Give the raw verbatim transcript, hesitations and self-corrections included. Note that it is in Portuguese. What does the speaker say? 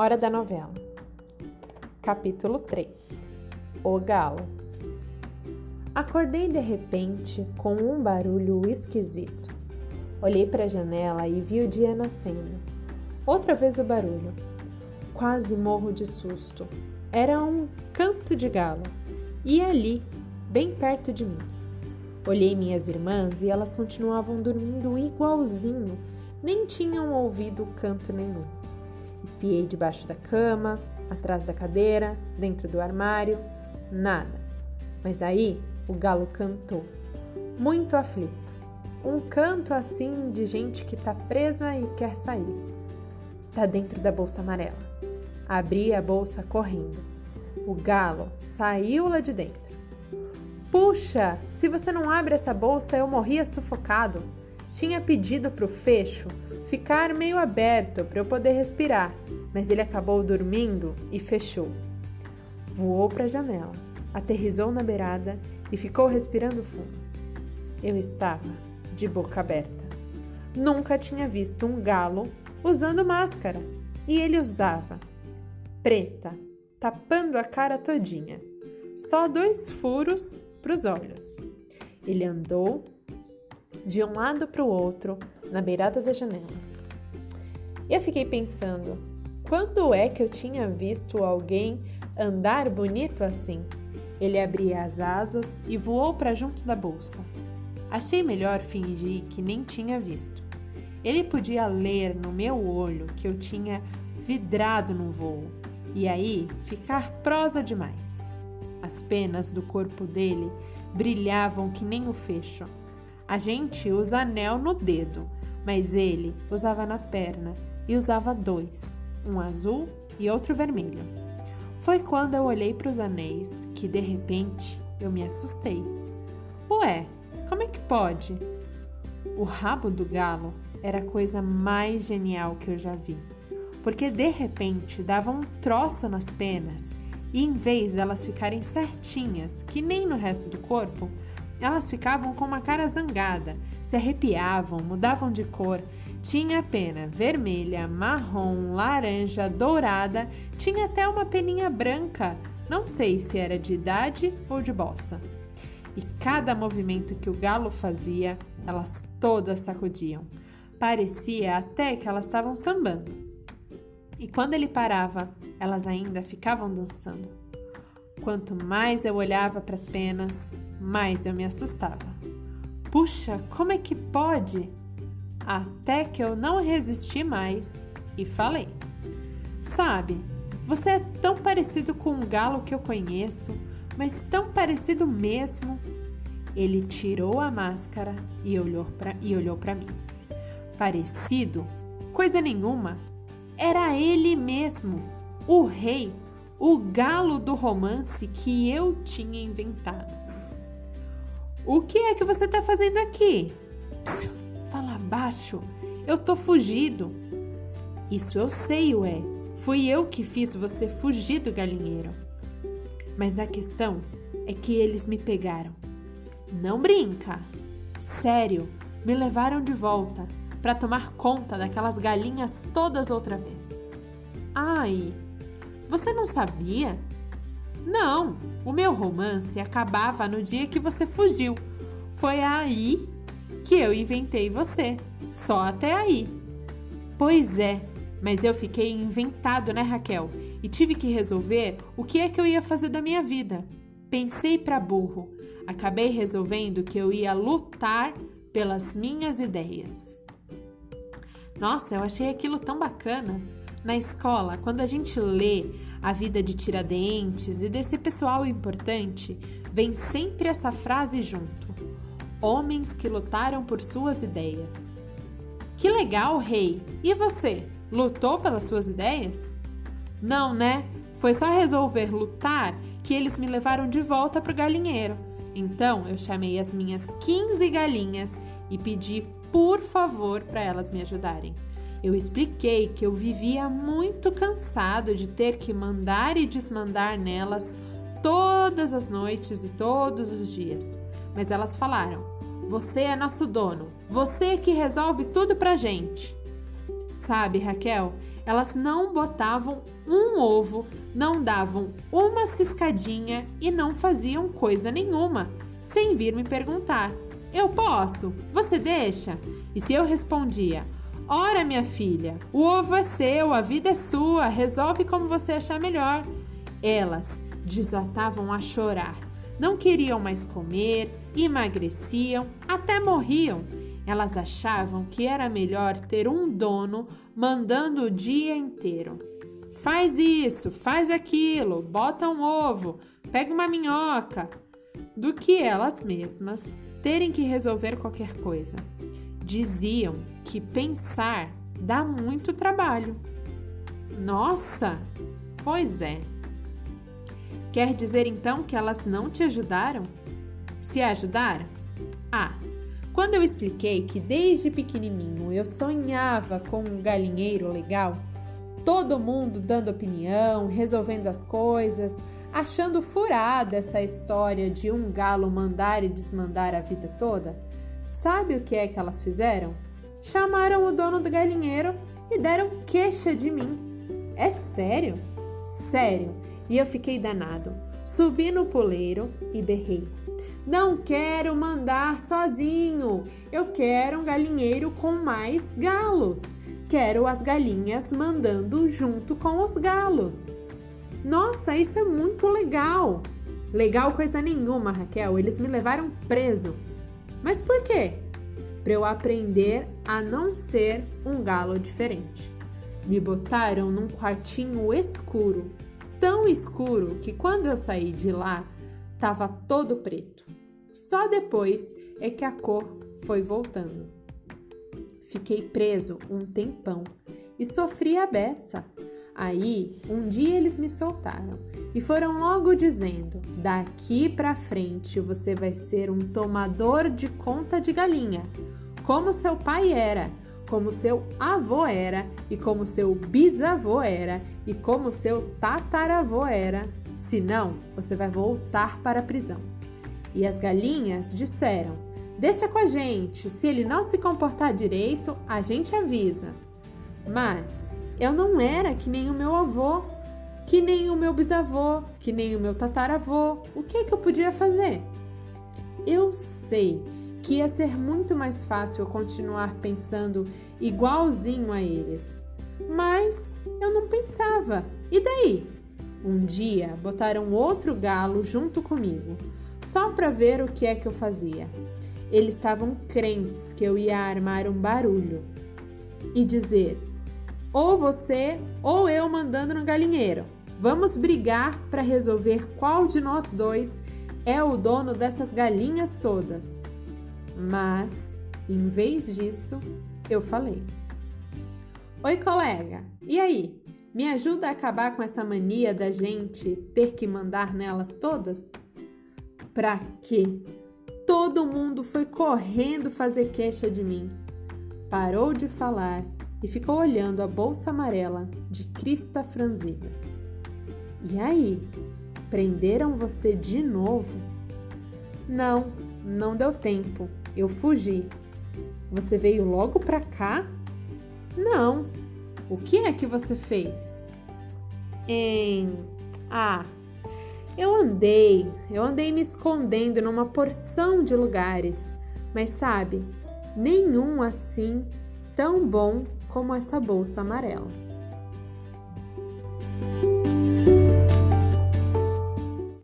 Hora da novela. Capítulo três. O Galo. Acordei de repente com um barulho esquisito. Olhei para a janela e vi o dia nascendo. Outra vez o barulho. Quase morro de susto. Era um canto de galo. E ali, bem perto de mim. Olhei minhas irmãs e elas continuavam dormindo igualzinho. Nem tinham ouvido canto nenhum. Espiei debaixo da cama, atrás da cadeira, dentro do armário. Nada. Mas aí o galo cantou. Muito aflito. Um canto assim de gente que tá presa e quer sair. Tá dentro da bolsa amarela. Abri a bolsa correndo. O galo saiu lá de dentro. Puxa, se você não abre essa bolsa, eu morria sufocado. Tinha pedido pro fecho ficar meio aberto para eu poder respirar, mas ele acabou dormindo e fechou. Voou para a janela, aterrissou na beirada e ficou respirando fundo. Eu estava de boca aberta. Nunca tinha visto um galo usando máscara, e ele usava. Preta, tapando a cara todinha. Só dois furos para os olhos. Ele andou de um lado para o outro, na beirada da janela. Eu fiquei pensando, quando é que eu tinha visto alguém andar bonito assim? Ele abria as asas e voou para junto da bolsa. Achei melhor fingir que nem tinha visto. Ele podia ler no meu olho que eu tinha vidrado no voo, e aí ficar prosa demais. As penas do corpo dele brilhavam que nem o fecho. A gente usa anel no dedo, mas ele usava na perna e usava dois, um azul e outro vermelho. Foi quando eu olhei para os anéis que, de repente, eu me assustei. Ué, como é que pode? O rabo do galo era a coisa mais genial que eu já vi, porque, de repente, dava um troço nas penas e, em vez delas ficarem certinhas, que nem no resto do corpo, elas ficavam com uma cara zangada, se arrepiavam, mudavam de cor. Tinha pena vermelha, marrom, laranja, dourada, tinha até uma peninha branca, não sei se era de idade ou de bossa. E cada movimento que o galo fazia, elas todas sacudiam. Parecia até que elas estavam sambando. E quando ele parava, elas ainda ficavam dançando. Quanto mais eu olhava para as penas, mas eu me assustava. Puxa, como é que pode? Até que eu não resisti mais e falei. Sabe, você é tão parecido com um galo que eu conheço, mas tão parecido mesmo. Ele tirou a máscara e olhou pra, e olhou pra mim. Parecido? Coisa nenhuma. Era ele mesmo, o rei, o galo do romance que eu tinha inventado. O que é que você tá fazendo aqui? Fala baixo, eu tô fugido. Isso eu sei, ué. Fui eu que fiz você fugir do galinheiro. Mas a questão é que eles me pegaram. Não brinca. Sério, me levaram de volta pra tomar conta daquelas galinhas todas outra vez. Ai, você não sabia? Não, o meu romance acabava no dia que você fugiu. Foi aí que eu inventei você. Só até aí. Pois é, mas eu fiquei inventado, né, Raquel? E tive que resolver o que é que eu ia fazer da minha vida. Pensei pra burro. Acabei resolvendo que eu ia lutar pelas minhas ideias. Nossa, eu achei aquilo tão bacana. Na escola, quando a gente lê a vida de Tiradentes e desse pessoal importante, vem sempre essa frase junto. Homens que lutaram por suas ideias. Que legal, rei! E você, lutou pelas suas ideias? Não, né? Foi só resolver lutar que eles me levaram de volta pro galinheiro. Então, eu chamei as minhas quinze galinhas e pedi, por favor, para elas me ajudarem. Eu expliquei que eu vivia muito cansado de ter que mandar e desmandar nelas todas as noites e todos os dias. Mas elas falaram, você é nosso dono, você que resolve tudo pra gente. Sabe, Raquel, Elas não botavam um ovo, não davam uma ciscadinha e não faziam coisa nenhuma, sem vir me perguntar: eu posso? Você deixa? E se eu respondia: ora, minha filha, o ovo é seu, a vida é sua, resolve como você achar melhor, elas desatavam a chorar. Não queriam mais comer, emagreciam, até morriam. Elas achavam que era melhor ter um dono mandando o dia inteiro. Faz isso, faz aquilo, bota um ovo, pega uma minhoca, do que elas mesmas terem que resolver qualquer coisa. Diziam que pensar dá muito trabalho. Nossa! Pois é. Quer dizer então que elas não te ajudaram? Se ajudaram? Ah, quando eu expliquei que desde pequenininho eu sonhava com um galinheiro legal, todo mundo dando opinião, resolvendo as coisas, achando furada essa história de um galo mandar e desmandar a vida toda, sabe o que é que elas fizeram? Chamaram o dono do galinheiro e deram queixa de mim. É sério? Sério. E eu fiquei danado. Subi no poleiro e berrei: não quero mandar sozinho. Eu quero um galinheiro com mais galos. Quero as galinhas mandando junto com os galos. Nossa, isso é muito legal. Legal coisa nenhuma, Raquel. Eles me levaram preso. Mas por quê? Para eu aprender a não ser um galo diferente. Me botaram num quartinho escuro. Tão escuro que quando eu saí de lá, estava todo preto. Só depois é que a cor foi voltando. Fiquei preso um tempão e sofri a beça. Aí, um dia eles me soltaram e foram logo dizendo: daqui pra frente você vai ser um tomador de conta de galinha, como seu pai era, como seu avô era, e como seu bisavô era, e como seu tataravô era, senão você vai voltar para a prisão. E as galinhas disseram: deixa com a gente, se ele não se comportar direito, a gente avisa. Mas eu não era que nem o meu avô, que nem o meu bisavô, que nem o meu tataravô. O que é que eu podia fazer? Eu sei que ia ser muito mais fácil eu continuar pensando igualzinho a eles. Mas eu não pensava. E daí? Um dia botaram outro galo junto comigo, só para ver o que é que eu fazia. Eles estavam crentes que eu ia armar um barulho e dizer: ou você ou eu mandando no galinheiro. Vamos brigar para resolver qual de nós dois é o dono dessas galinhas todas. Mas, em vez disso, eu falei: oi, colega, e aí? Me ajuda a acabar com essa mania da gente ter que mandar nelas todas? Pra quê? Todo mundo foi correndo fazer queixa de mim. Parou de falar e ficou olhando a bolsa amarela de crista franzida. E aí? Prenderam você de novo? Não, não deu tempo. Eu fugi. Você veio logo pra cá? Não. O que é que você fez? Em... Ah, eu andei. Eu andei me escondendo numa porção de lugares. Mas sabe, nenhum assim tão bom como essa bolsa amarela.